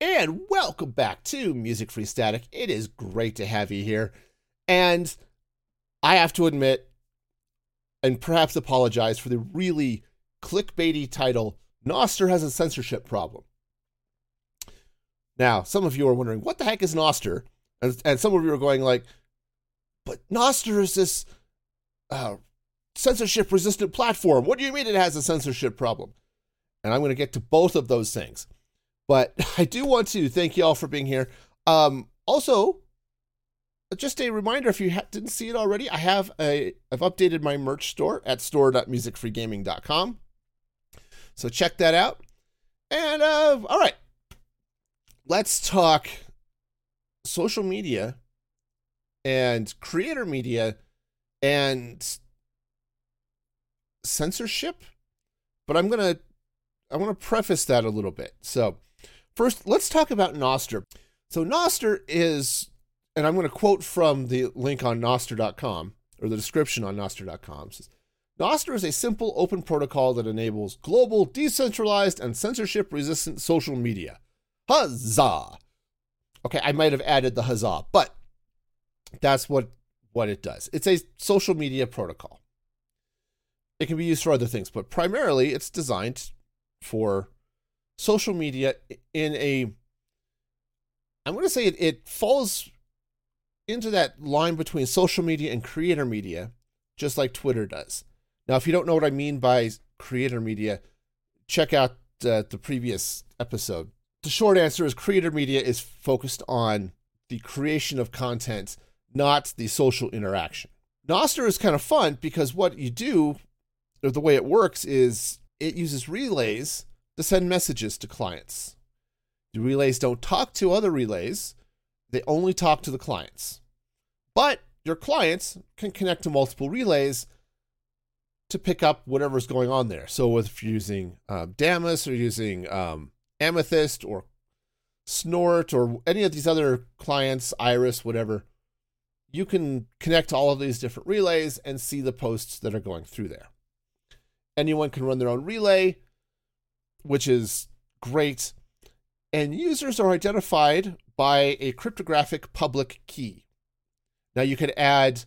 And welcome back to Music Free Static. It is great to have you here. And I have to admit, and perhaps apologize for the really clickbaity title, Nostr has a censorship problem. Now, some of you are wondering, what the heck is Nostr? And some of you are going like, but Nostr is this censorship-resistant platform. What do you mean it has a censorship problem? And I'm going to get to both of those things. But I do want to thank you all for being here. Also, just a reminder, if you didn't see it already, I've updated my merch store at store.musicfreegaming.com. So check that out. And all right, let's talk social media and creator media and censorship. But I want to preface that a little bit. So first, let's talk about Nostr. So Nostr is, and I'm going to quote from the link on Nostr.com, or the description on Nostr.com. Says, Nostr is a simple open protocol that enables global, decentralized, and censorship-resistant social media. Huzzah! Okay, I might have added the huzzah, but that's what it does. It's a social media protocol. It can be used for other things, but primarily it's designed for social media in a, I'm going to say it falls into that line between social media and creator media, just like Twitter does. Now, if you don't know what I mean by creator media, check out the previous episode. The short answer is creator media is focused on the creation of content, not the social interaction. Nostr is kind of fun because what you do, or the way it works, is it uses relays to send messages to clients. The relays don't talk to other relays. They only talk to the clients. But your clients can connect to multiple relays to pick up whatever's going on there. So if you're using Damus or using Amethyst or Snort or any of these other clients, Iris, whatever, you can connect to all of these different relays and see the posts that are going through there. Anyone can run their own relay, which is great. And users are identified by a cryptographic public key. Now you could add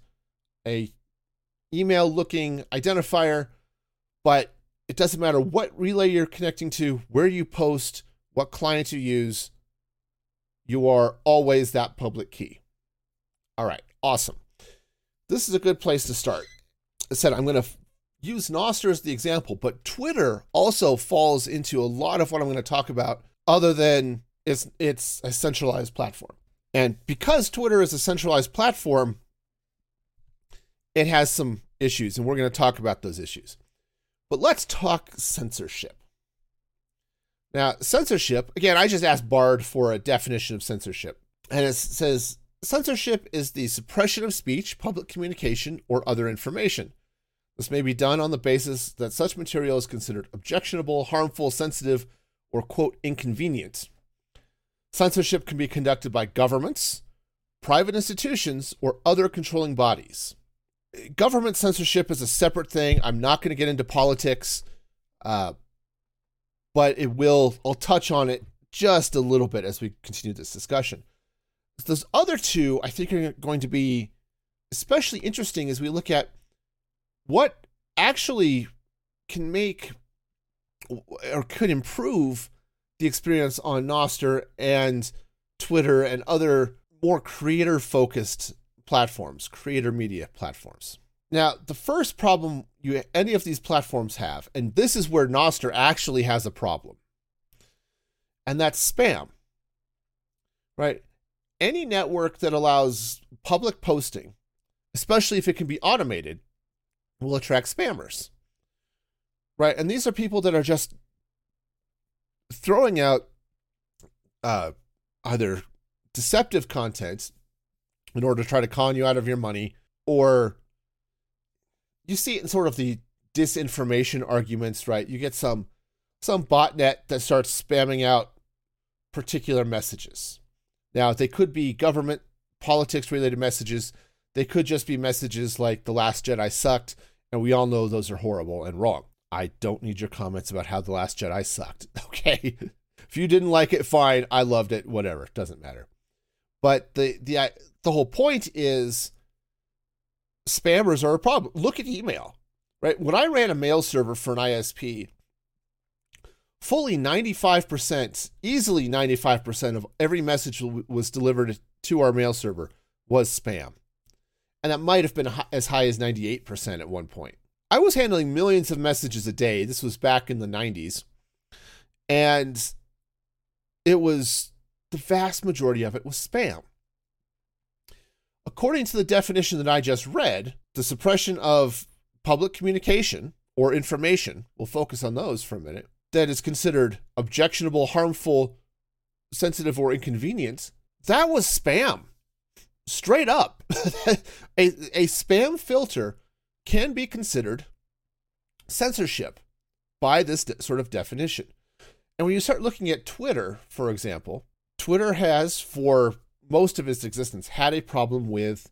a email looking identifier, but it doesn't matter what relay you're connecting to, where you post, what client you use, you are always that public key. All right, awesome. This is a good place to start. I said I'm going to use Nostr as the example, but Twitter also falls into a lot of what I'm going to talk about, other than it's a centralized platform. And because Twitter is a centralized platform, it has some issues, and we're going to talk about those issues. But let's talk censorship. Now, censorship, again, I just asked Bard for a definition of censorship, and it says, censorship is the suppression of speech, public communication, or other information. This may be done on the basis that such material is considered objectionable, harmful, sensitive, or, quote, inconvenient. Censorship can be conducted by governments, private institutions, or other controlling bodies. Government censorship is a separate thing. I'm not going to get into politics, but I'll touch on it just a little bit as we continue this discussion. Those other two, I think, are going to be especially interesting as we look at what actually can make or could improve the experience on Nostr and Twitter and other more creator-focused platforms, creator media platforms. Now, the first problem any of these platforms have, and this is where Nostr actually has a problem, and that's spam, right? Any network that allows public posting, especially if it can be automated, will attract spammers, right? And these are people that are just throwing out either deceptive content in order to try to con you out of your money, or you see it in sort of the disinformation arguments, right? You get some botnet that starts spamming out particular messages. Now, they could be government, politics-related messages. They could just be messages like The Last Jedi sucked, and we all know those are horrible and wrong. I don't need your comments about how The Last Jedi sucked, okay? If you didn't like it, fine. I loved it. Whatever. It doesn't matter. But the whole point is spammers are a problem. Look at email, right? When I ran a mail server for an ISP, fully 95%, easily 95% of every message was delivered to our mail server was spam. And that might have been as high as 98% at one point. I was handling millions of messages a day. This was back in the 90s. And it was the vast majority of it was spam. According to the definition that I just read, the suppression of public communication or information, we'll focus on those for a minute, that is considered objectionable, harmful, sensitive, or inconvenient, that was spam. Straight up. A spam filter can be considered censorship by this sort of definition. And when you start looking at Twitter, for example, Twitter has, for most of its existence, had a problem with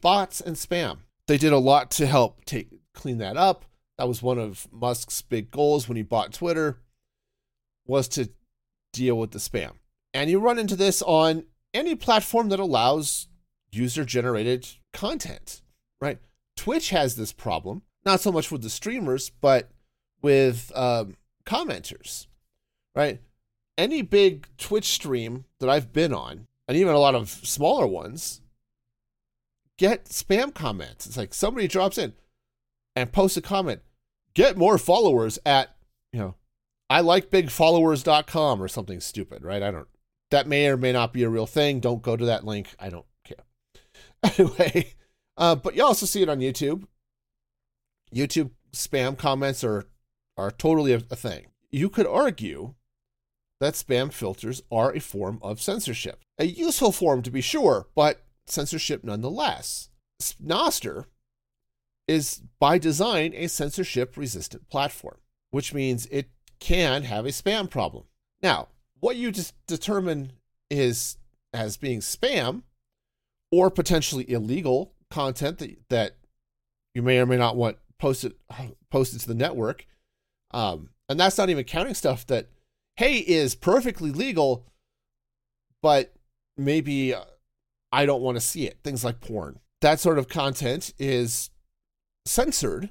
bots and spam. They did a lot to help clean that up. That was one of Musk's big goals when he bought Twitter, was to deal with the spam. And you run into this on any platform that allows user-generated content, right? Twitch has this problem, not so much with the streamers, but with commenters, right? Any big Twitch stream that I've been on, and even a lot of smaller ones, get spam comments. It's like somebody drops in and posts a comment. Get more followers at, I like bigfollowers.com or something stupid, right? That may or may not be a real thing. Don't go to that link. I don't care. Anyway, but you also see it on YouTube. YouTube spam comments are totally a thing. You could argue that spam filters are a form of censorship. A useful form to be sure, but censorship nonetheless. Nostr is by design a censorship-resistant platform, which means it can have a spam problem. Now, what you just determine is as being spam or potentially illegal content that you may or may not want posted to the network. And that's not even counting stuff that, hey, is perfectly legal, but maybe I don't want to see it. Things like porn. That sort of content is censored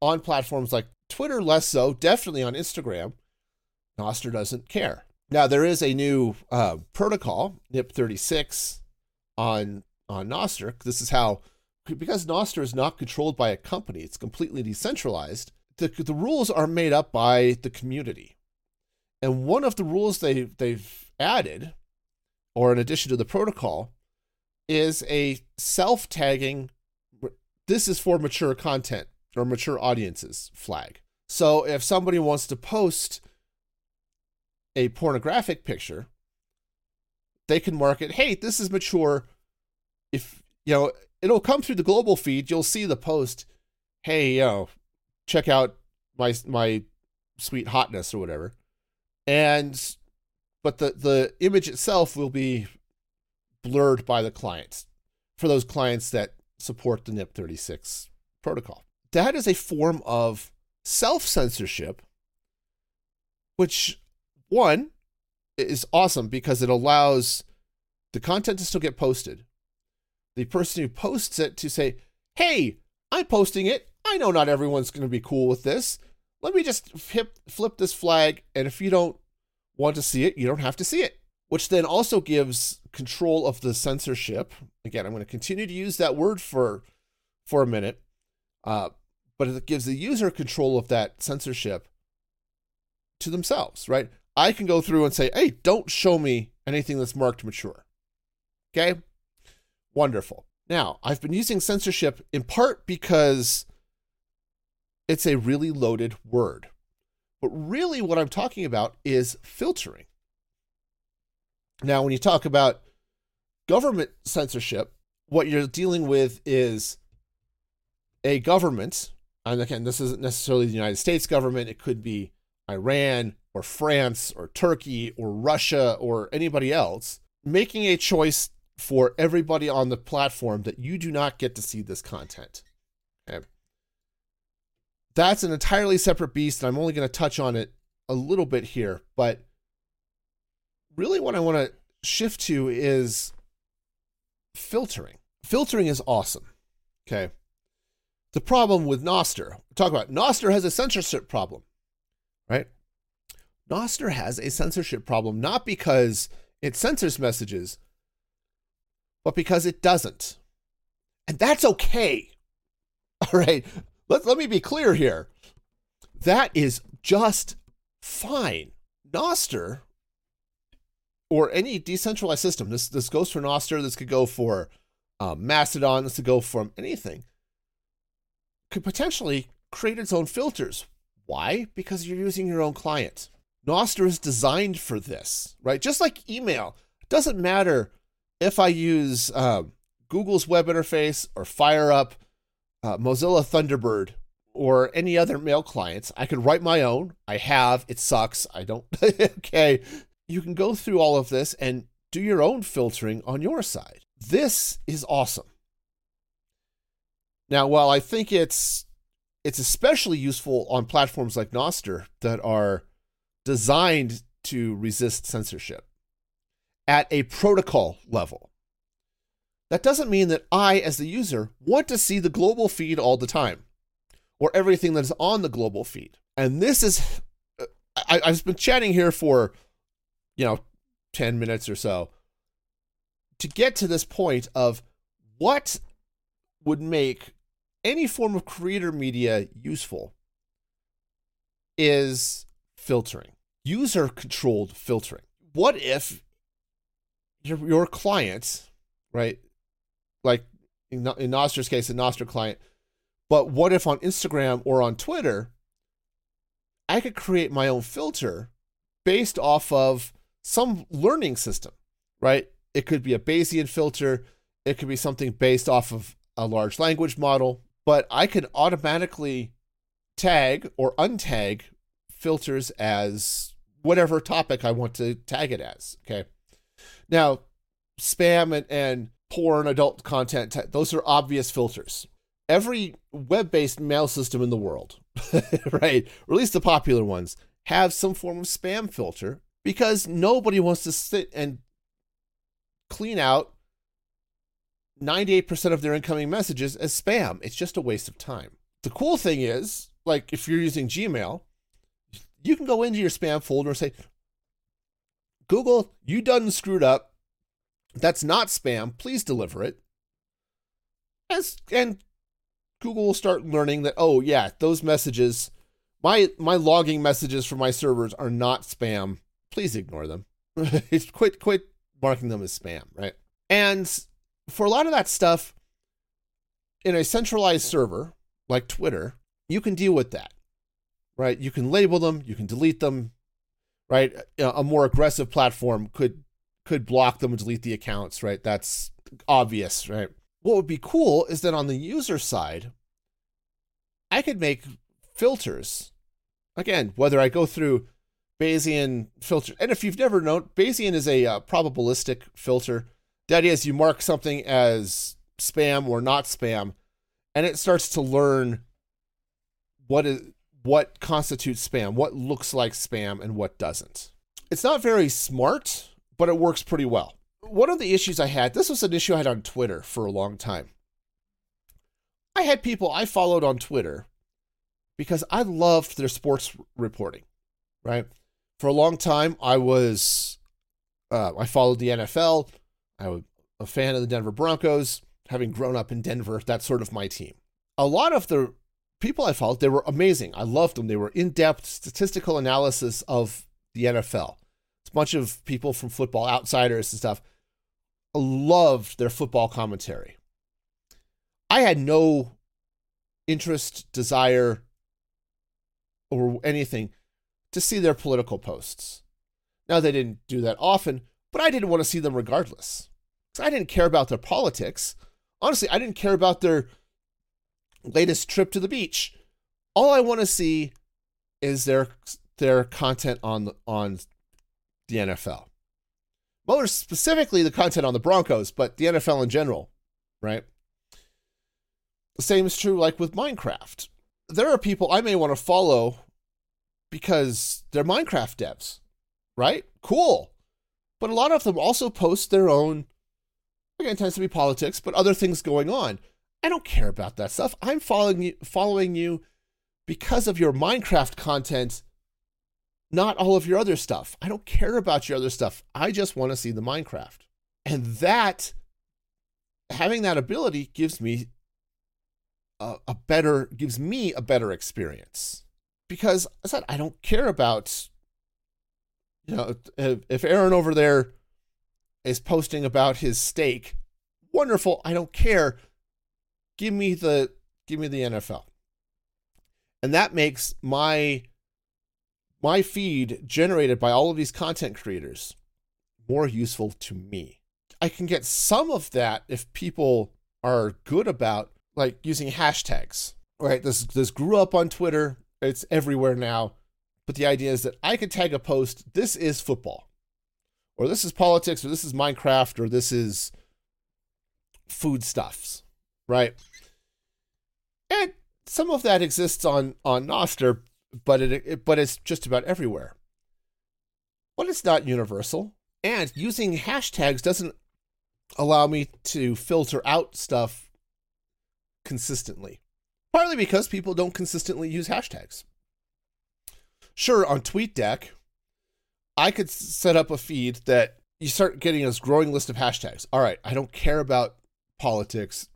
on platforms like Twitter, less so, definitely on Instagram. Nostr doesn't care. Now, there is a new protocol, NIP 36, on Nostr. This is how, because Nostr is not controlled by a company, it's completely decentralized, the rules are made up by the community. And one of the rules they've added, or in addition to the protocol, is a self-tagging, this is for mature content, or mature audiences flag. So if somebody wants to post a pornographic picture, they can mark it, hey, this is mature. If, it'll come through the global feed, you'll see the post, hey, check out my sweet hotness or whatever. But the image itself will be blurred by the clients, for those clients that support the NIP 36 protocol. That is a form of self-censorship, which, one, is awesome because it allows the content to still get posted. The person who posts it to say, hey, I'm posting it. I know not everyone's going to be cool with this. Let me just flip this flag, and if you don't want to see it, you don't have to see it, which then also gives control of the censorship. Again, I'm going to continue to use that word for a minute, but it gives the user control of that censorship to themselves, right? I can go through and say, hey, don't show me anything that's marked mature. Okay? Wonderful. Now, I've been using censorship in part because it's a really loaded word. But really what I'm talking about is filtering. Now, when you talk about government censorship, what you're dealing with is a government, and again, this isn't necessarily the United States government. It could be Iran or France or Turkey or Russia or anybody else, making a choice for everybody on the platform that you do not get to see this content. Okay. That's an entirely separate beast, and I'm only going to touch on it a little bit here, but really what I want to shift to is filtering. Filtering is awesome. Okay. The problem with Nostr, talk about Nostr has a censorship problem, right? Nostr has a censorship problem, not because it censors messages, but because it doesn't. And that's okay. All right. Let me be clear here. That is just fine. Nostr or any decentralized system, this goes for Nostr, this could go for Mastodon, this could go for anything, could potentially create its own filters. Why? Because you're using your own client. Nostr is designed for this, right? Just like email. It doesn't matter if I use Google's web interface or fire up Mozilla Thunderbird or any other mail clients. I could write my own. I have. It sucks. I don't. Okay. You can go through all of this and do your own filtering on your side. This is awesome. Now, while I think it's especially useful on platforms like Nostr that are designed to resist censorship at a protocol level, that doesn't mean that I, as the user, want to see the global feed all the time or everything that is on the global feed. And this is, I've been chatting here for, 10 minutes or so to get to this point of what would make any form of creator media useful is filtering, user-controlled filtering. What if your client, right? Like in Nostr's case, a Nostr client, but what if on Instagram or on Twitter, I could create my own filter based off of some learning system, right? It could be a Bayesian filter. It could be something based off of a large language model, but I could automatically tag or untag filters as whatever topic I want to tag it as. Okay. Now, spam and porn, adult content, those are obvious filters. Every web-based mail system in the world, right, or at least the popular ones, have some form of spam filter because nobody wants to sit and clean out 98% of their incoming messages as spam. It's just a waste of time. The cool thing is, like if you're using Gmail, you can go into your spam folder and say, Google, you done screwed up. That's not spam. Please deliver it. And Google will start learning that, oh yeah, those messages, my logging messages from my servers are not spam. Please ignore them. Quit marking them as spam, right? And for a lot of that stuff, in a centralized server like Twitter, you can deal with that, right? You can label them, you can delete them, right? A more aggressive platform could block them and delete the accounts, right? That's obvious, right? What would be cool is that on the user side, I could make filters. Again, whether I go through Bayesian filter, and if you've never known, Bayesian is a probabilistic filter. That is, you mark something as spam or not spam, and it starts to learn what constitutes spam, what looks like spam, and what doesn't. It's not very smart, but it works pretty well. One of the issues I had, this was an issue I had on Twitter for a long time. I had people I followed on Twitter because I loved their sports reporting, right? For a long time, I followed the NFL. I was a fan of the Denver Broncos, having grown up in Denver. That's sort of my team. A lot of the people I followed, they were amazing. I loved them. They were in-depth statistical analysis of the NFL. It's a bunch of people from Football Outsiders and stuff. I loved their football commentary. I had no interest, desire, or anything to see their political posts. Now, they didn't do that often, but I didn't want to see them regardless. I didn't care about their politics. Honestly, I didn't care about their latest trip to the beach. All I want to see is their content on the NFL. Well, specifically the content on the Broncos, but the NFL in general, right? The same is true like with Minecraft. There are people I may want to follow because they're Minecraft devs, right? Cool. but a lot of them also post their own, again, it tends to be politics, but other things going on. I don't care about that stuff. I'm following you because of your Minecraft content, not all of your other stuff. I don't care about your other stuff. I just want to see the Minecraft. And that, having that ability gives me a better experience. Because I said, I don't care about, you know, if Aaron over there is posting about his steak, wonderful, I don't care. Give me the NFL. And that makes my feed generated by all of these content creators more useful to me. I can get some of that if people are good about, like, using hashtags. Right? This grew up on Twitter. It's everywhere now. But the idea is that I could tag a post, this is football, or this is politics, or this is Minecraft, or this is foodstuffs. Right? And some of that exists on Nostr, but it's just about everywhere. But it's not universal. And using hashtags doesn't allow me to filter out stuff consistently. Partly because people don't consistently use hashtags. Sure, on TweetDeck, I could set up a feed that you start getting this growing list of hashtags. All right, I don't care about politics.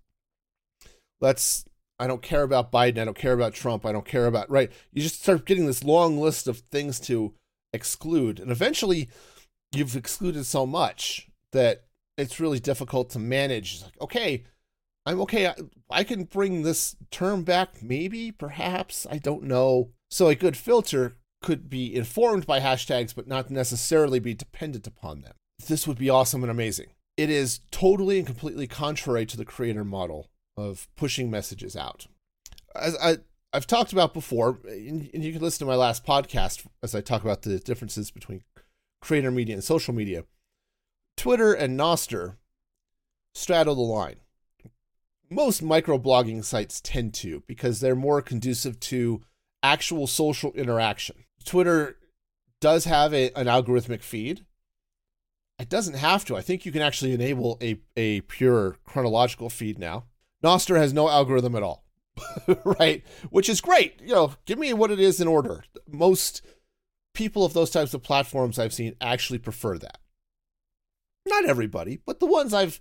I don't care about Biden. I don't care about Trump. I don't care about, right. You just start getting this long list of things to exclude. And eventually you've excluded so much that it's really difficult to manage. It's like, okay, I'm okay. I can bring this term back. Maybe, perhaps, I don't know. So a good filter could be informed by hashtags, but not necessarily be dependent upon them. This would be awesome and amazing. It is totally and completely contrary to the creator model of pushing messages out. As I've talked about before, and you can listen to my last podcast as I talk about the differences between creator media and social media, Twitter and Nostr straddle the line. Most microblogging sites tend to, because they're more conducive to actual social interaction. Twitter does have an algorithmic feed. It doesn't have to. I think you can actually enable a pure chronological feed now. Nostr has no algorithm at all, right? Which is great. You know, give me what it is in order. Most people of those types of platforms I've seen actually prefer that. Not everybody, but the ones I've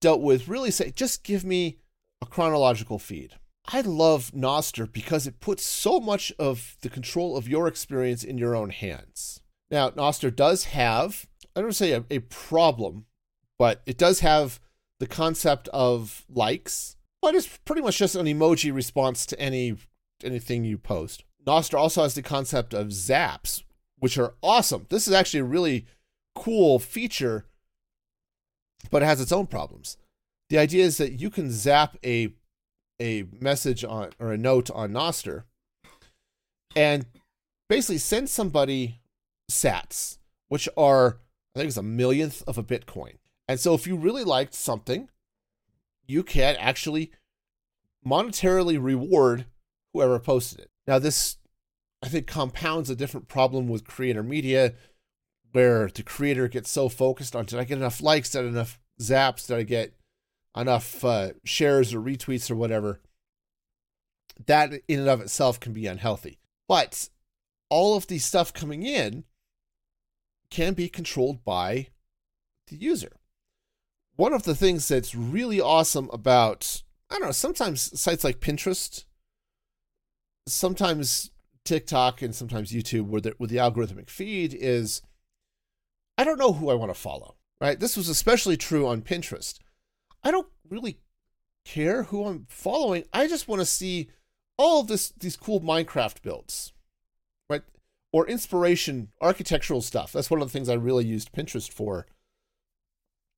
dealt with really say, just give me a chronological feed. I love Nostr because it puts so much of the control of your experience in your own hands. Now, Nostr does have, I don't say a problem, but it does have the concept of likes, but it's pretty much just an emoji response to anything you post. Nostr also has the concept of zaps, which are awesome. This is actually a really cool feature, but it has its own problems. The idea is that you can zap a message on, or a note on Nostr, and basically send somebody sats, which are, I think it's 1 millionth of a Bitcoin. And so if you really liked something, you can actually monetarily reward whoever posted it. Now this, I think, compounds a different problem with creator media, where the creator gets so focused on, did I get enough likes, did I get enough zaps, did I get enough shares or retweets or whatever. That in and of itself can be unhealthy. But all of the stuff coming in can be controlled by the user. One of the things that's really awesome about, I don't know, sometimes sites like Pinterest, sometimes TikTok, and sometimes YouTube with the algorithmic feed is, I don't know who I want to follow, right? This was especially true on Pinterest. I don't really care who I'm following. I just want to see all of these cool Minecraft builds, right? Or inspiration, architectural stuff. That's one of the things I really used Pinterest for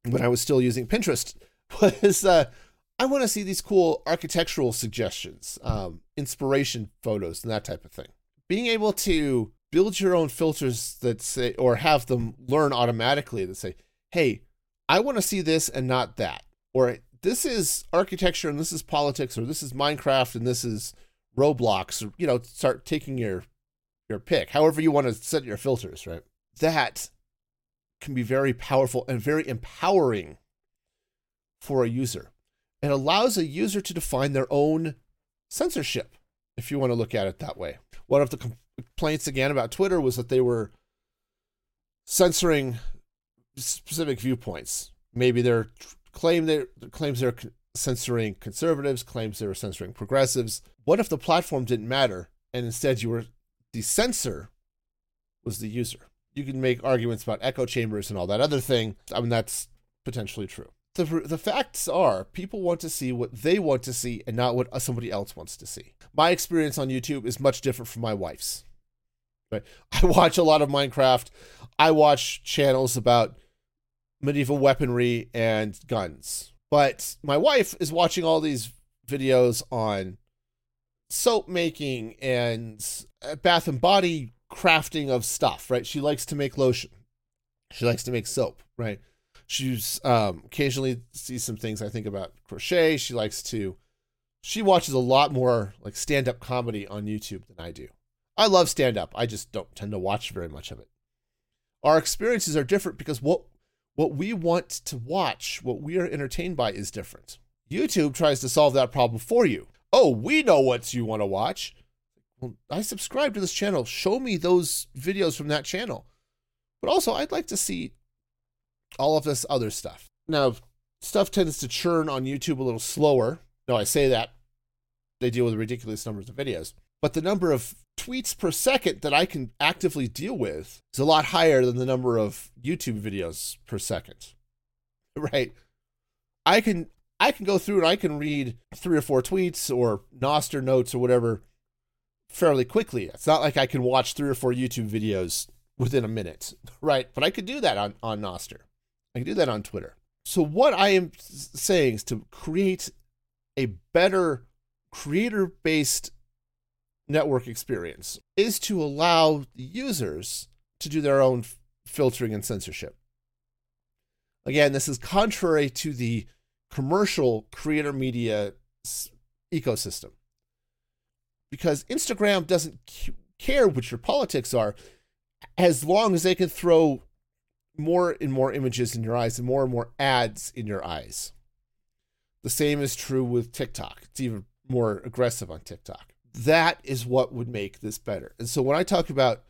when I was still using Pinterest, was I want to see these cool architectural suggestions, inspiration photos, and that type of thing. Being able to build your own filters that say, or have them learn automatically that say, hey, I want to see this and not that, or this is architecture and this is politics, or this is Minecraft and this is Roblox, or, you know, start taking your pick, however you want to set your filters, right? That can be very powerful and very empowering for a user. It allows a user to define their own censorship, if you want to look at it that way. One of the complaints again about Twitter was that they were censoring specific viewpoints. Maybe they're claims they're censoring conservatives, claims they were censoring progressives. What if the platform didn't matter and instead you were the censor was the user? You can make arguments about echo chambers and all that other thing. I mean, that's potentially true. The facts are people want to see what they want to see and not what somebody else wants to see. My experience on YouTube is much different from my wife's. Right? I watch a lot of Minecraft. I watch channels about medieval weaponry and guns. But my wife is watching all these videos on soap making and bath and body crafting of stuff, right? She likes to make lotion. She likes to make soap, right? She's occasionally sees some things I think about crochet. She watches a lot more like stand-up comedy on YouTube than I do. I love stand-up. I just don't tend to watch very much of it. Our experiences are different because what we want to watch, what we are entertained by is different. YouTube tries to solve that problem for you. Oh, we know what you want to watch. Well, I subscribe to this channel. Show me those videos from that channel. But also, I'd like to see all of this other stuff. Now, stuff tends to churn on YouTube a little slower. No, I say that. They deal with ridiculous numbers of videos. But the number of tweets per second that I can actively deal with is a lot higher than the number of YouTube videos per second, right? I can go through and I can read 3 or 4 tweets or Nostr notes or whatever fairly quickly. It's not like I can watch 3 or 4 YouTube videos within a minute, right? But I could do that on Nostr. I can do that on Twitter. So what I am saying is to create a better creator-based network experience is to allow the users to do their own filtering and censorship. Again, this is contrary to the commercial creator media ecosystem because Instagram doesn't care what your politics are as long as they can throw more and more images in your eyes and more ads in your eyes. The same is true with TikTok. It's even more aggressive on TikTok. That is what would make this better. And so when I talk about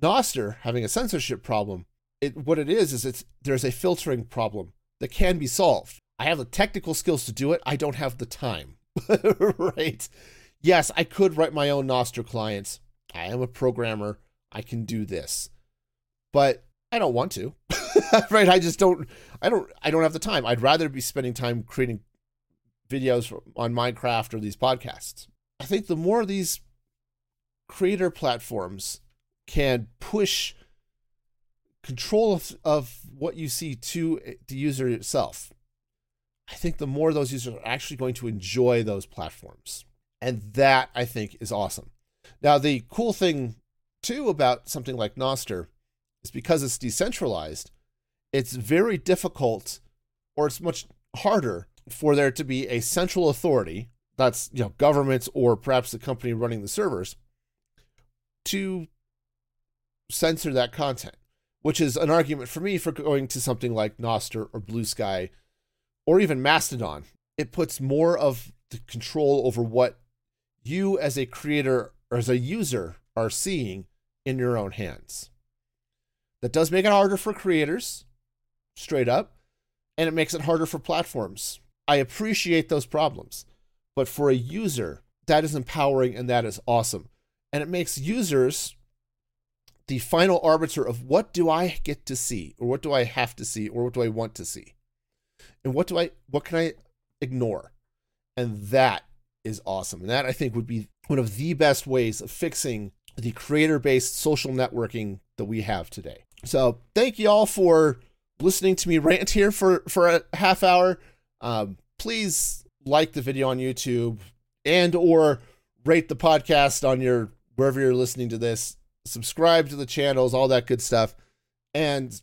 Nostr having a censorship problem, there's a filtering problem that can be solved. I have the technical skills to do it. I don't have the time, right? Yes, I could write my own Nostr clients. I am a programmer. I can do this, but I don't want to, right? I don't have the time. I'd rather be spending time creating videos on Minecraft or these podcasts. I think the more these creator platforms can push control of what you see to the user itself, I think the more those users are actually going to enjoy those platforms. And that, I think, is awesome. Now, the cool thing, too, about something like Nostr is because it's decentralized, it's very difficult, or it's much harder for there to be a central authority that's, you know, governments or perhaps the company running the servers to censor that content, which is an argument for me for going to something like Nostr or Blue Sky or even Mastodon. It puts more of the control over what you as a creator or as a user are seeing in your own hands. That does make it harder for creators, straight up, and it makes it harder for platforms. I appreciate those problems. But for a user, that is empowering and that is awesome. And it makes users the final arbiter of what do I get to see, or what do I have to see, or what do I want to see? And what can I ignore? And that is awesome. And that, I think, would be one of the best ways of fixing the creator-based social networking that we have today. So thank you all for listening to me rant here for a half hour. Please like the video on YouTube and or rate the podcast on your wherever you're listening to this, subscribe to the channels, all that good stuff. And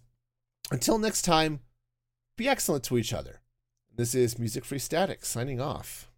until next time, be excellent to each other. This is Music Free Static signing off.